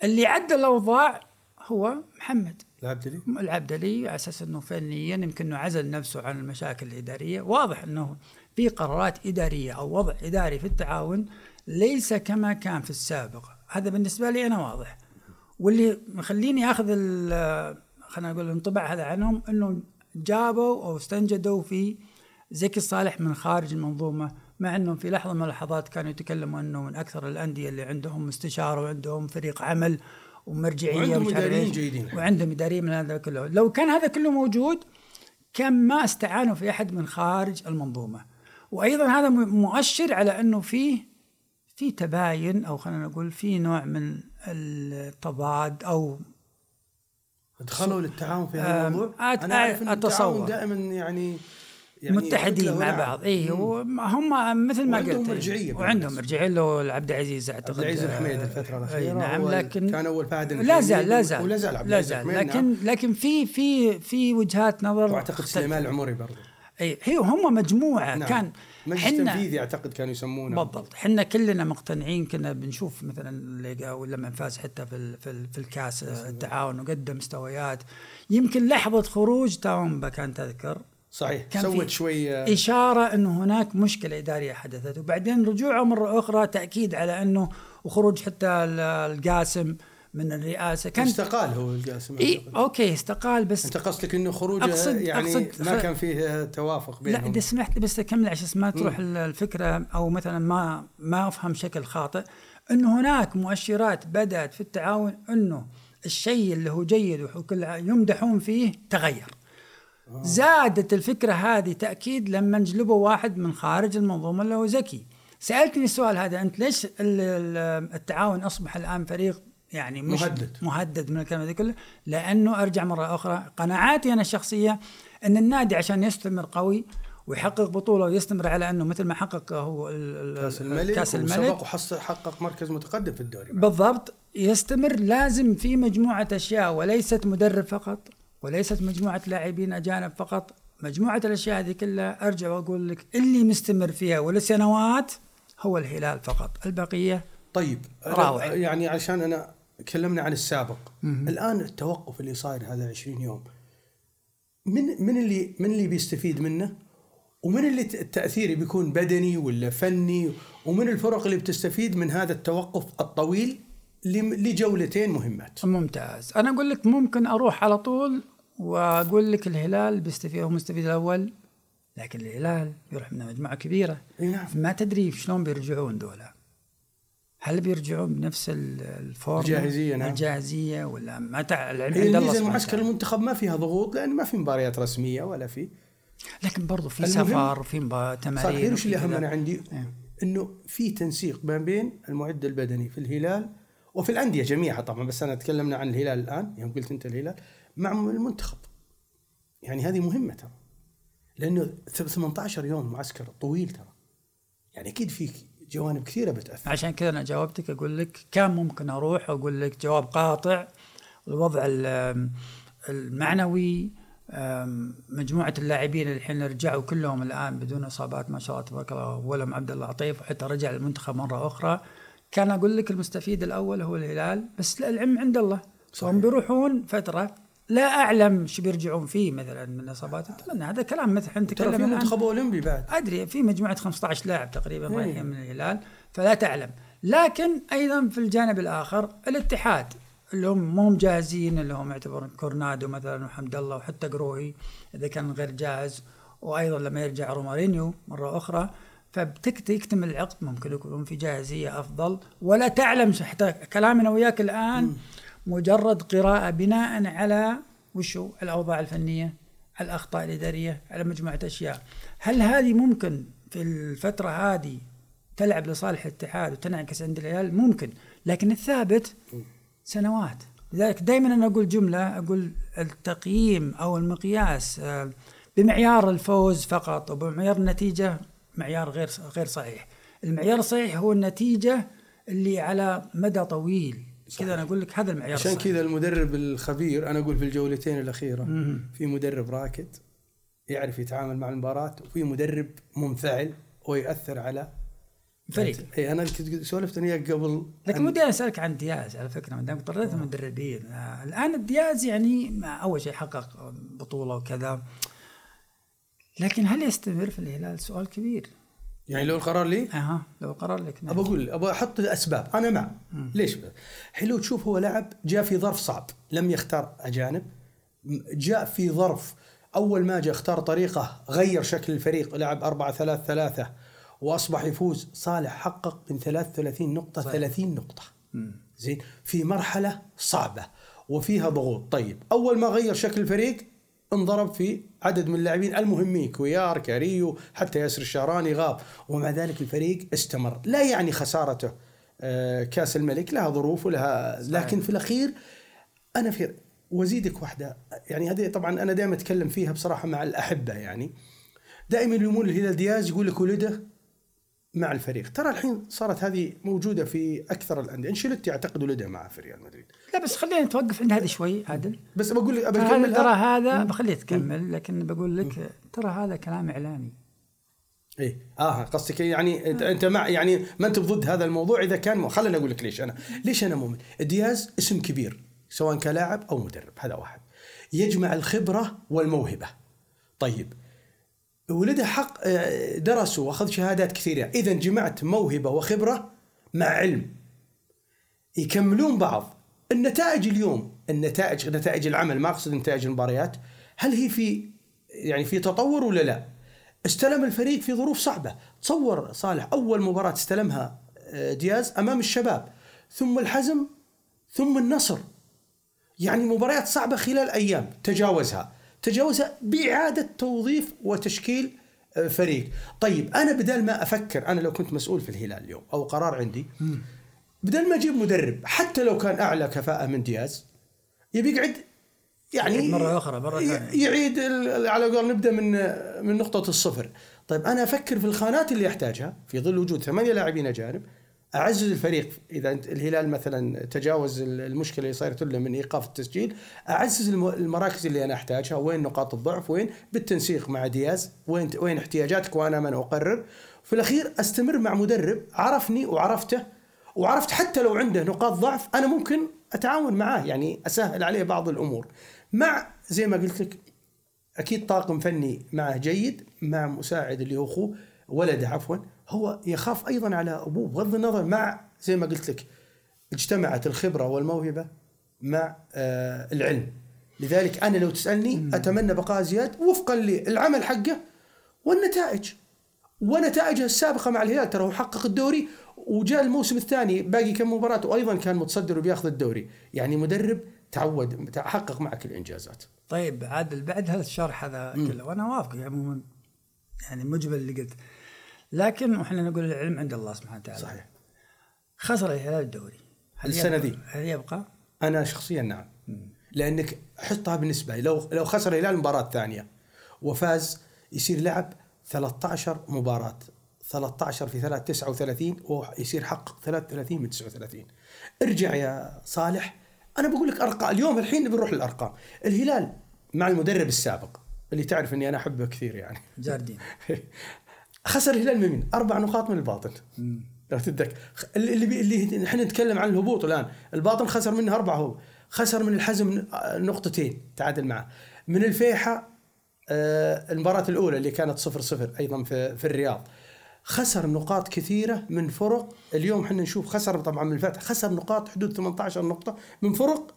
اللي عدل الأوضاع هو محمد العبدلي العبدلي على أساس أنه فنيا يمكن أنه عزل نفسه عن المشاكل الإدارية. واضح أنه في قرارات إدارية أو وضع إداري في التعاون ليس كما كان في السابق، هذا بالنسبة لي أنا واضح. واللي مخليني أخذ خلينا نقول الانطباع هذا عنهم أنه جابوا أو استنجدوا في زكي الصالح من خارج المنظومة، مع أنهم في لحظة من اللحظات كانوا يتكلموا أنه من أكثر الأندية اللي عندهم استشارة وعندهم فريق عمل ومرجعية وعندهم إداريين جيدين وعندهم إداريين من هذا كله. لو كان هذا كله موجود كان ما استعانوا في أحد من خارج المنظومة. وأيضا هذا مؤشر على أنه فيه في تباين أو خلينا نقول في نوع من التضاد أو ادخلوا للتعاون في هذا الموضوع. أنا أعرف أن التعاون دائما يعني يعني متحدين مع بعض. إيه هم مثل ما قلت وعندهم مرجعية، وعندهم مرجعية له العبد العزيز أعتقد عبد العزيز الحميد الفترة الأخيرة. نعم، لكن كان أول فهد لا زال لا زال لا زال لكن لكن في في في وجهات نظر. أعتقد سليمان العمري برضه. إيه هي هم مجموعة. نعم. كان مجلس تنفيذي أعتقد كانوا يسمونه. بالضبط. حنا كلنا مقتنعين، كنا بنشوف مثلا اللي ولا من فاز حتى في في في الكاس التعاون وقدم مستويات. يمكن لحظة خروج توامبا كان تذكر. صحيح. سوت شوية إشارة إنه هناك مشكلة إدارية حدثت، وبعدين رجوعه مرة أخرى تأكيد على إنه، وخروج حتى القاسم من الرئاسة كان استقال هو القاسم. إيه أوكي استقال، بس أنت قصدك إنه خروجه أقصد يعني أقصد ما كان فيه توافق بينهم. لا إذا سمحت لي بس أكمل عشان ما تروح الفكرة أو مثلا ما ما أفهم شكل خاطئ. إنه هناك مؤشرات بدأت في التعاون إنه الشيء اللي هو جيد وكل يمدحون فيه تغير. زادت الفكرة هذه تأكيد لما نجلبوا واحد من خارج المنظومة اللي هو زكي. سألتني السؤال هذا أنت ليش التعاون أصبح الآن فريق يعني مش مهدد مهدد من الكلمة دي كلها؟ لأنه أرجع مرة أخرى قناعاتي أنا الشخصية أن النادي عشان يستمر قوي ويحقق بطولة ويستمر على أنه مثل ما حقق هو كاس الملك، كاس الملك وحقق مركز متقدم في الدوري. بالضبط. يستمر لازم في مجموعة أشياء، وليست مدرب فقط وليست مجموعة لاعبين أجانب فقط. مجموعة الأشياء هذه كلها أرجع وأقول لك اللي مستمر فيها ولسنوات هو الهلال فقط، البقية طيب راوح. يعني عشان أنا كلمنا عن السابق، م-م. الآن التوقف اللي صاير هذا عشرين يوم من من اللي من اللي بيستفيد منه، ومن اللي تأثيره بيكون بدني ولا فني، ومن الفرق اللي بتستفيد من هذا التوقف الطويل لجولتين مهمات. ممتاز. أنا أقول لك ممكن أروح على طول وأقول لك الهلال بيستفيد، هو مستفيد الأول، لكن الهلال يروح من مجموعة كبيرة. نعم. ما تدري شلون بيرجعون دولة، هل بيرجعون بنفس الفورم الجاهزية؟ نعم. الجاهزية ولا ما تع... العلم المعسكر المنتخب ما فيها ضغوط لأن ما في مباريات رسمية ولا في، لكن برضو في سفر وفي مبا... تمارين. صحيح. اللي أهمنا عندي إيه؟ إنه في تنسيق ما بين المعد البدني في الهلال وفي الأندية جميعها طبعا، بس أنا تكلمنا عن الهلال الآن يوم قلت أنت الهلال مع المنتخب، يعني هذه مهمة ترى، لأنه ثمانية عشر يوم معسكر طويل ترى، يعني أكيد فيك جوانب كثيرة بتأثر. عشان كذا أنا جاوبتك أقول لك كان ممكن أروح وأقول لك جواب قاطع، الوضع المعنوي، مجموعة اللاعبين الحين رجعوا كلهم الآن بدون إصابات ما شاء الله تبارك الله، ولم عبد الله عطيف وحتى رجع المنتخب مرة أخرى. كان أقول لك المستفيد الأول هو الهلال، بس العلم عند الله هم بيروحون فترة لا أعلم شو بيرجعون فيه مثلا من إصابات. أتمنى هذا كلام مثل حين تكلم في منتخب أولمبي بعد أدري في مجموعة خمسة عشر لاعب تقريبا رايحين من الهلال، فلا تعلم. لكن أيضا في الجانب الآخر الاتحاد اللي هم مو جاهزين، اللي هم يعتبرون كورنادو مثلا وحمد الله وحتى جروهي إذا كان غير جاهز، وأيضا لما يرجع رومارينيو مرة أخرى فبتكتمل العقد ممكن يكون في جاهزية أفضل. ولا تعلم حتى كلامنا وياك الآن م. مجرد قراءة بناء على وشو الأوضاع الفنية، الأخطاء الإدارية، على مجموعة أشياء. هل هذه ممكن في الفترة هذه تلعب لصالح الاتحاد وتنعكس عند الهلال؟ ممكن، لكن الثابت سنوات. لذلك دائما أنا أقول جملة، أقول التقييم أو المقياس بمعيار الفوز فقط وبمعيار النتيجة معيار غير غير صحيح. المعيار الصحيح هو النتيجة اللي على مدى طويل. كذا أنا أقول لك هذا المعيار. عشان كذا المدرب الخبير أنا أقول في الجولتين الأخيرة م- في مدرب راكد يعرف يتعامل مع المباراة، وفي مدرب منفعل ويؤثر على فريق. اي انا كنت سولفت لك قبل، لكن ودي أن... اسالك عن دياز على فكره، ما دام طردت المدربين آه. الان دياز يعني اول شيء حقق بطوله وكذا، لكن هل يستمر في الهلال؟ سؤال كبير. يعني لو القرار لي اها لو القرار لك نعم. ابى اقول ابى احط الاسباب انا مع م. ليش حلو تشوف هو لاعب جاء في ظرف صعب، لم يختار اجانب، جاء في ظرف اول ما جاء اختار طريقه، غير شكل الفريق، لعب أربعة ثلاثة ثلاثة وأصبح يفوز. صالح حقق من ثلاث وثلاثين نقطة صحيح. ثلاثين نقطة م. زين في مرحلة صعبة وفيها ضغوط. طيب أول ما غير شكل الفريق انضرب في عدد من اللاعبين المهمين، كويار، كاريو، حتى ياسر الشهراني غاب، ومع ذلك الفريق استمر. لا يعني خسارته آه كاس الملك لها ظروف ولها، لكن في الأخير أنا في وزيدك واحدة، يعني هذه طبعا أنا دائما أتكلم فيها بصراحة مع الأحبة، يعني دائما يلومون الهلال دياز، يقول لك ولده مع الفريق. ترى الحين صارت هذه موجودة في أكثر الأندية. أنشيلوتي أعتقد ولده مع في ريال مدريد. لا بس خلينا نتوقف عند هذا شوي عادل. بس بقول لك ترى, ترى هذا بخليه تكمل، لكن بقول لك ترى هذا كلام إعلامي. إيه آه قصدك يعني آه. أنت مع يعني ما أنت ضد هذا الموضوع إذا كان مو. خلينا أقول لك ليش أنا ليش أنا مؤمن دياز اسم كبير سواء كلاعب أو مدرب، هذا واحد يجمع الخبرة والموهبة. طيب ولده حق درسوا واخذ شهادات كثيرة، إذا جمعت موهبة وخبرة مع علم يكملون بعض. النتائج اليوم، النتائج نتائج العمل، ما أقصد نتائج المباريات، هل هي في يعني في تطور ولا لا؟ استلم الفريق في ظروف صعبة. تصور صالح أول مباراة استلمها دياز أمام الشباب، ثم الحزم، ثم النصر، يعني مباريات صعبة خلال أيام تجاوزها تجاوزها بإعادة توظيف وتشكيل فريق. طيب أنا بدل ما أفكر، أنا لو كنت مسؤول في الهلال اليوم أو قرار عندي، بدل ما أجيب مدرب حتى لو كان أعلى كفاءة من دياز يبي يقعد يعني مرة أخرى مرة ثانية يعيد على قول نبدأ من من نقطة الصفر. طيب أنا أفكر في الخانات اللي يحتاجها في ظل وجود ثمانية لاعبين أجانب، أعزز الفريق. إذا الهلال مثلا تجاوز المشكلة اللي صارت له من إيقاف التسجيل، أعزز المراكز اللي أنا أحتاجها، وين نقاط الضعف، وين بالتنسيق مع دياز، وين وين احتياجاتك، وأنا من أقرر. في الأخير أستمر مع مدرب عرفني وعرفته، وعرفت حتى لو عنده نقاط ضعف أنا ممكن أتعاون معاه، يعني أسهل عليه بعض الأمور. مع زي ما قلت لك أكيد طاقم فني معه جيد مع مساعد اللي هو أخوه ولده عفوا، هو يخاف أيضا على أبوه بغض النظر، مع زي ما قلت لك اجتمعت الخبرة والموهبة مع آه العلم. لذلك أنا لو تسألني مم. أتمنى بقاء زياد وفقا للعمل حقه والنتائج ونتائجه السابقة مع الهلال، ترى هو حقق الدوري وجاء الموسم الثاني باقي كم مباراة وأيضا كان متصدر وبياخذ الدوري، يعني مدرب تعود حقق معك الإنجازات. طيب عادل، بعد هذا الشرح هذا كله وأنا واثق عموما يعني مجبل اللي قلت، لكن وإحنا نقول العلم عند الله سبحانه وتعالى. صحيح. خسر الهلال الدوري السنة دي، هل يبقى؟ أنا شخصيا نعم، لأنك حطها بالنسبة لو لو خسر الهلال مباراة ثانية وفاز يصير لعب ثلاثة عشر مباراة، ثلاثة عشر في ثلاثة تسعة وثلاثين ويصير حق ثلاثة وثلاثين من تسعة وثلاثين. ارجع يا صالح، أنا بقول لك أرقام اليوم، الحين بنروح للأرقام. الهلال مع المدرب السابق اللي تعرف أني أنا أحبه كثير يعني جاردين خسر الهلال من مين؟ أربع نقاط من الباطن. لو تتذكر اللي اللي احنا نتكلم عن الهبوط الآن، الباطن خسر منه أربعة، هو خسر من الحزم نقطتين تعادل معه، من الفيحاء آه المباراة الأولى اللي كانت صفر صفر أيضا في في الرياض، خسر نقاط كثيرة من فرق اليوم حنا نشوف، خسر طبعا من الفتح، خسر نقاط حدود ثمانية عشر نقطة من فرق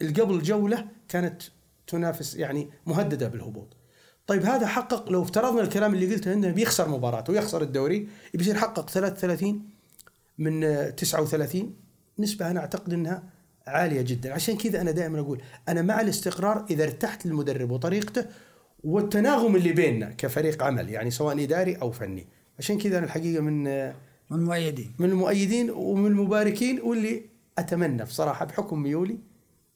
قبل جولة كانت تنافس يعني مهددة بالهبوط. طيب هذا حقق، لو افترضنا الكلام اللي قلته انه بيخسر مباراته ويخسر الدوري بيصير حقق ثلاثة وثلاثين من تسعة وثلاثين، نسبة انا اعتقد انها عالية جدا. عشان كذا انا دائما اقول انا مع الاستقرار اذا ارتحت للمدرب وطريقته والتناغم اللي بيننا كفريق عمل، يعني سواء اداري او فني. عشان كذا أنا الحقيقة من من المؤيدين من المؤيدين ومن المباركين، واللي أتمنى بصراحة بحكم ميولي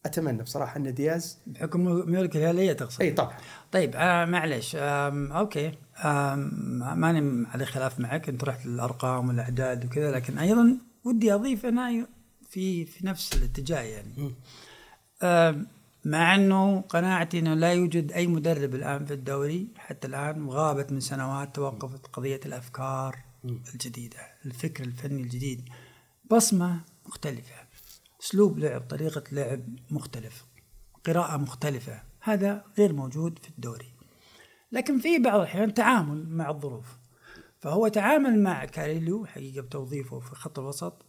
أتمنى بصراحة أن دياز بحكم ميولك الهلالية تقصد؟ أي طبعا. طيب آه معلش آه أوكي آه ماني على خلاف معك، أنت رحت للأرقام والأعداد وكذا، لكن أيضا ودي أضيف أنا في في نفس الاتجاه يعني آه مع أنه قناعتي أنه لا يوجد أي مدرب الآن في الدوري حتى الآن، غابت من سنوات، توقفت قضية الأفكار الجديدة، الفكر الفني الجديد، بصمة مختلفة، أسلوب لعب، طريقة لعب مختلف، قراءة مختلفة، هذا غير موجود في الدوري. لكن في بعض الأحيان تعامل مع الظروف، فهو تعامل مع كاريلو حقيقة بتوظيفه في خط الوسط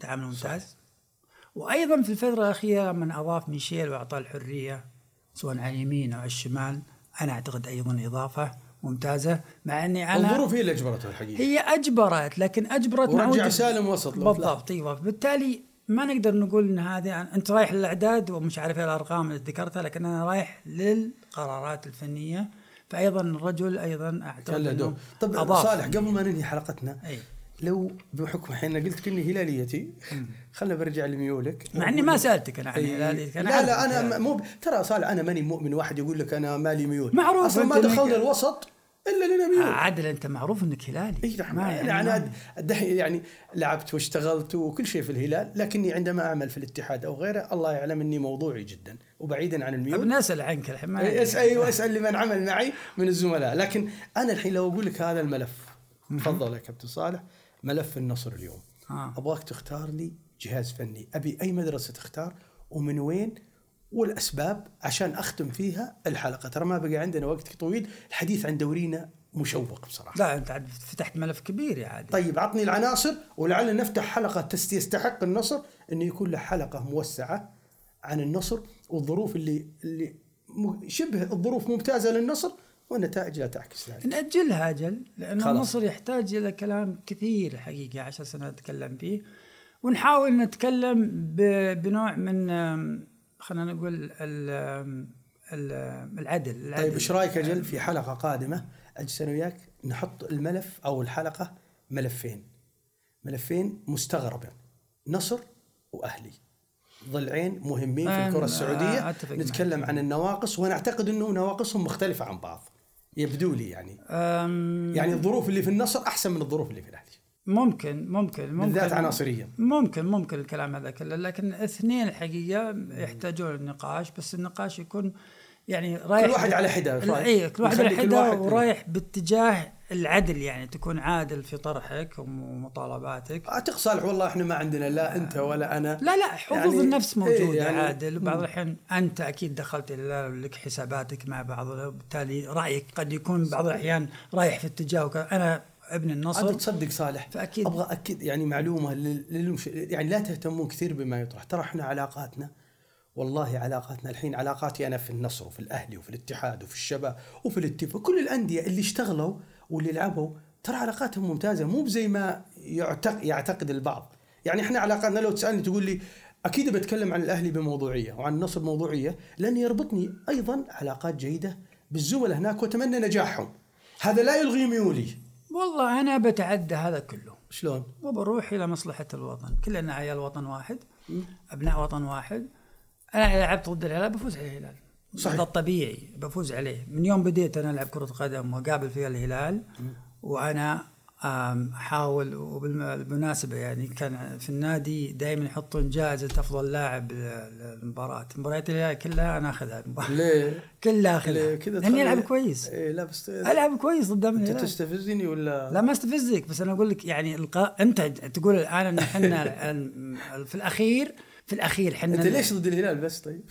تعامل ممتاز، وأيضا في الفترة الأخيرة من أضاف ميشيل وأعطاه الحرية سواء على اليمين أو على الشمال، أنا أعتقد أيضا إضافة ممتازة، مع أني أنا الظروف هي اللي أجبرت الحقيقة، هي أجبرت، لكن أجبرت ورجع سالم وسط بالضبط. أيوة، بالتالي ما نقدر نقول إن هذه أنت رايح للأعداد ومش عارف الأرقام اللي ذكرتها، لكن أنا رايح للقرارات الفنية، فأيضا الرجل أيضا أعتقد أنه طب أضاف. صالح قبل ما ننهي حلقتنا أي. لو بحكم حين قلت كني هلاليتي، خلنا برجع لميولك، مع اني ما سالتك انا عن هلاليتك. لا لا انا مو ب... ترى صالح انا ماني مؤمن واحد يقول لك انا مالي ميول، معروف اصلا ما دخلنا الوسط الا لنا ميول. آه عادل انت معروف انك هلالي. إيه يعني انا الدحين يعني لعبت واشتغلت وكل شيء في الهلال، لكني عندما اعمل في الاتحاد او غيره الله يعلم اني موضوعي جدا وبعيدا عن الميول. انا اسال عنك الحين، ايوه اسال لمن عمل معي من الزملاء، لكن انا الحين لو اقول لك هذا الملف تفضل يا كابتن صالح، ملف النصر اليوم آه. أبغاك تختار لي جهاز فني، أبي أي مدرسة تختار ومن وين والأسباب عشان أختم فيها الحلقة، ترى ما بقى عندنا وقت طويل، الحديث عن دورينا مشوق بصراحة. لا أنت عاد فتحت ملف كبير يا عادل. طيب عطني العناصر، ولعل نفتح حلقة تستحق النصر أن يكون له حلقة موسعة عن النصر والظروف اللي, اللي شبه الظروف ممتازة للنصر والنتائج لا تعكس ذلك. نأجلها أجل لأن النصر يحتاج إلى كلام كثير حقيقة عشر سنة نتكلم فيه، ونحاول نتكلم بنوع من خلنا نقول ال ال العدل, العدل. طيب إيش رأيك أجل في حلقة قادمة أجلس أنا وياك نحط الملف أو الحلقة ملفين ملفين مستغربا، نصر وأهلي، ضلعين مهمين في الكرة السعودية، نتكلم عن النواقص ونعتقد أنه نواقصهم مختلفة عن بعض يبدو لي يعني يعني الظروف اللي في النصر أحسن من الظروف اللي في الأهلي، ممكن ممكن ممكن بالذات عناصريا ممكن ممكن الكلام هذا كله، لكن اثنين الحقيقة يحتاجون النقاش، بس النقاش يكون يعني رايح كل واحد على حده. اي كل واحد على حده ورايح باتجاه العدل، يعني تكون عادل في طرحك ومطالباتك. اعتقد صالح والله احنا ما عندنا لا انت ولا انا، لا لا حظوظ يعني النفس موجوده يعني عادل. بعض الحين انت اكيد دخلت لك حساباتك مع بعض، وبالتالي رايك قد يكون بعض الاحيان رايح في اتجاه انا ابن النصر. أنت تصدق صالح؟ فأكيد أبغى أكد يعني معلومة للمش... يعني لا تهتمون كثير بما يطرح. ترى إحنا علاقاتنا والله علاقاتنا الحين، علاقاتي أنا في النصر وفي الأهلي وفي الاتحاد وفي الشباب وفي الاتفاق، كل الأندية اللي اشتغلوا واللي لعبوا ترى علاقاتهم ممتازة، مو بزي ما يعتق... يعتقد البعض. يعني إحنا علاقاتنا لو تسألني تقول لي أكيد بتكلم عن الأهلي بموضوعية وعن النصر بموضوعية، لأن يربطني أيضا علاقات جيدة بالزملاء هناك وأتمنى نجاحهم. هذا لا يلغي ميولي. والله أنا بتعدى هذا كله شلون؟ وبروح إلى مصلحة الوطن. كلنا عيال وطن واحد، أبناء وطن واحد. أنا لعبت ضد الهلال بفوز على الهلال، هذا الطبيعي بفوز عليه. من يوم بديت أنا ألعب كرة قدم وقابل فيها الهلال وأنا أحاول. وبالمناسبة يعني كان في النادي دائما يحطون جائزة أفضل لاعب للمباراة، مباريات الهلال كلها أنا أخذها. ليه؟ كلها أخذها لأني ألعب كويس. إيه لا بس ألعب كويس ضد الهلال. أنت تستفزني ولا؟ لا ما استفزك، بس أنا أقول لك يعني القا... أنت تقول الآن إن إحنا في الأخير في الأخير إحنا أنت ليش ضد الهلال بس؟ طيب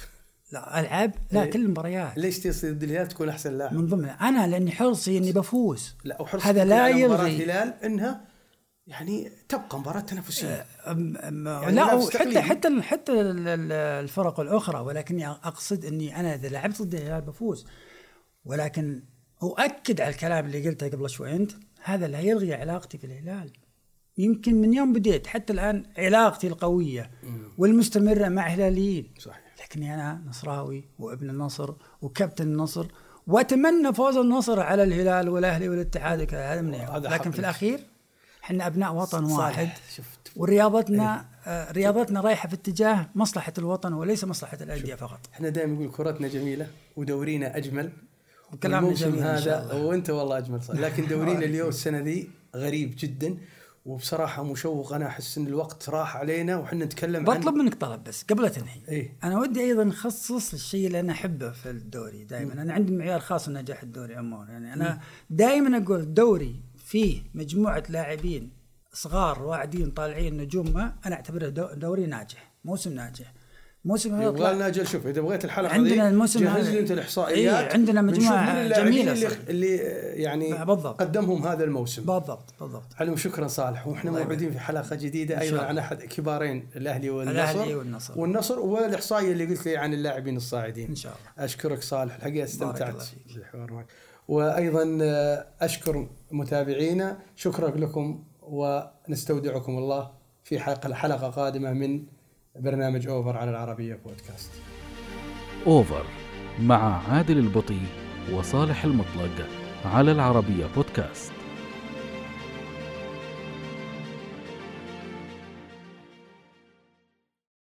لا ألعب لا إيه؟ كل المباريات. ليش تصير ضد الهلال تكون أحسن لاعب؟ من ضمنها أنا لأني حرصي إني بفوز. لا وحرص هذا لا يلغي مباراة الهلال إنها يعني تبقى مباراة تنافسية. يعني لا حتى حتى حتى الفرق الأخرى، ولكني أقصد إني أنا إذا لعبت ضد الهلال بفوز. ولكن أؤكد على الكلام اللي قلته قبل شوي أنت، هذا لا يلغي علاقتي بالهلال. يمكن من يوم بديت حتى الآن علاقتي القوية والمستمرة مع هلاليين. صحيح. لكني أنا نصراوي وابن النصر وكابتن النصر، وأتمنى فوز النصر على الهلال والأهلي والاتحاد. هذا من لكن في الأخير إحنا أبناء وطن واحد، ورياضتنا ايه. رياضتنا رايحة في اتجاه مصلحة الوطن وليس مصلحة الأندية فقط. إحنا دائما نقول كرتنا جميلة ودورينا أجمل، وكلامنا جميل هذا وأنت والله أجمل صح. لكن دورينا اليوم السنة دي غريب جدا وبصراحة مشوق. أنا أحس إن الوقت راح علينا وحنا نتكلم. بطلب عن... منك طلب بس قبل تنهي إيه؟ أنا ودي أيضا نخصص الشيء اللي أنا أحبه في الدوري دائما. م. أنا عندي معيار خاص لنجاح الدوري عمور. يعني أنا دائما أقول الدوري فيه مجموعة لاعبين صغار واعدين طالعين نجومة، أنا أعتبره دوري ناجح، موسم ناجح. موسم هذا يبغى لنا أجل. شوف إذا بغيت الحلقة عندنا الموسم جهز لي أنت الإحصائيات. إيه عندنا مجموعة جميلة اللي, اللي يعني بالضبط. قدمهم هذا الموسم بالضبط بالضبط. حلو شكرا صالح. وإحنا موعدين في حلقة جديدة أيضا عن أحد كبارين الأهلي والنصر, والنصر والنصر والإحصائية اللي قلت لي عن اللاعبين الصاعدين إن شاء الله. أشكرك صالح الحقيقة استمتعت بالحوار معك، وأيضا أشكر متابعينا. شكرا لكم ونستودعكم الله في حلقة حلقة قادمة من برنامج أوفر على العربية بودكاست. أوفر مع عادل البطي وصالح المطلق على العربية بودكاست.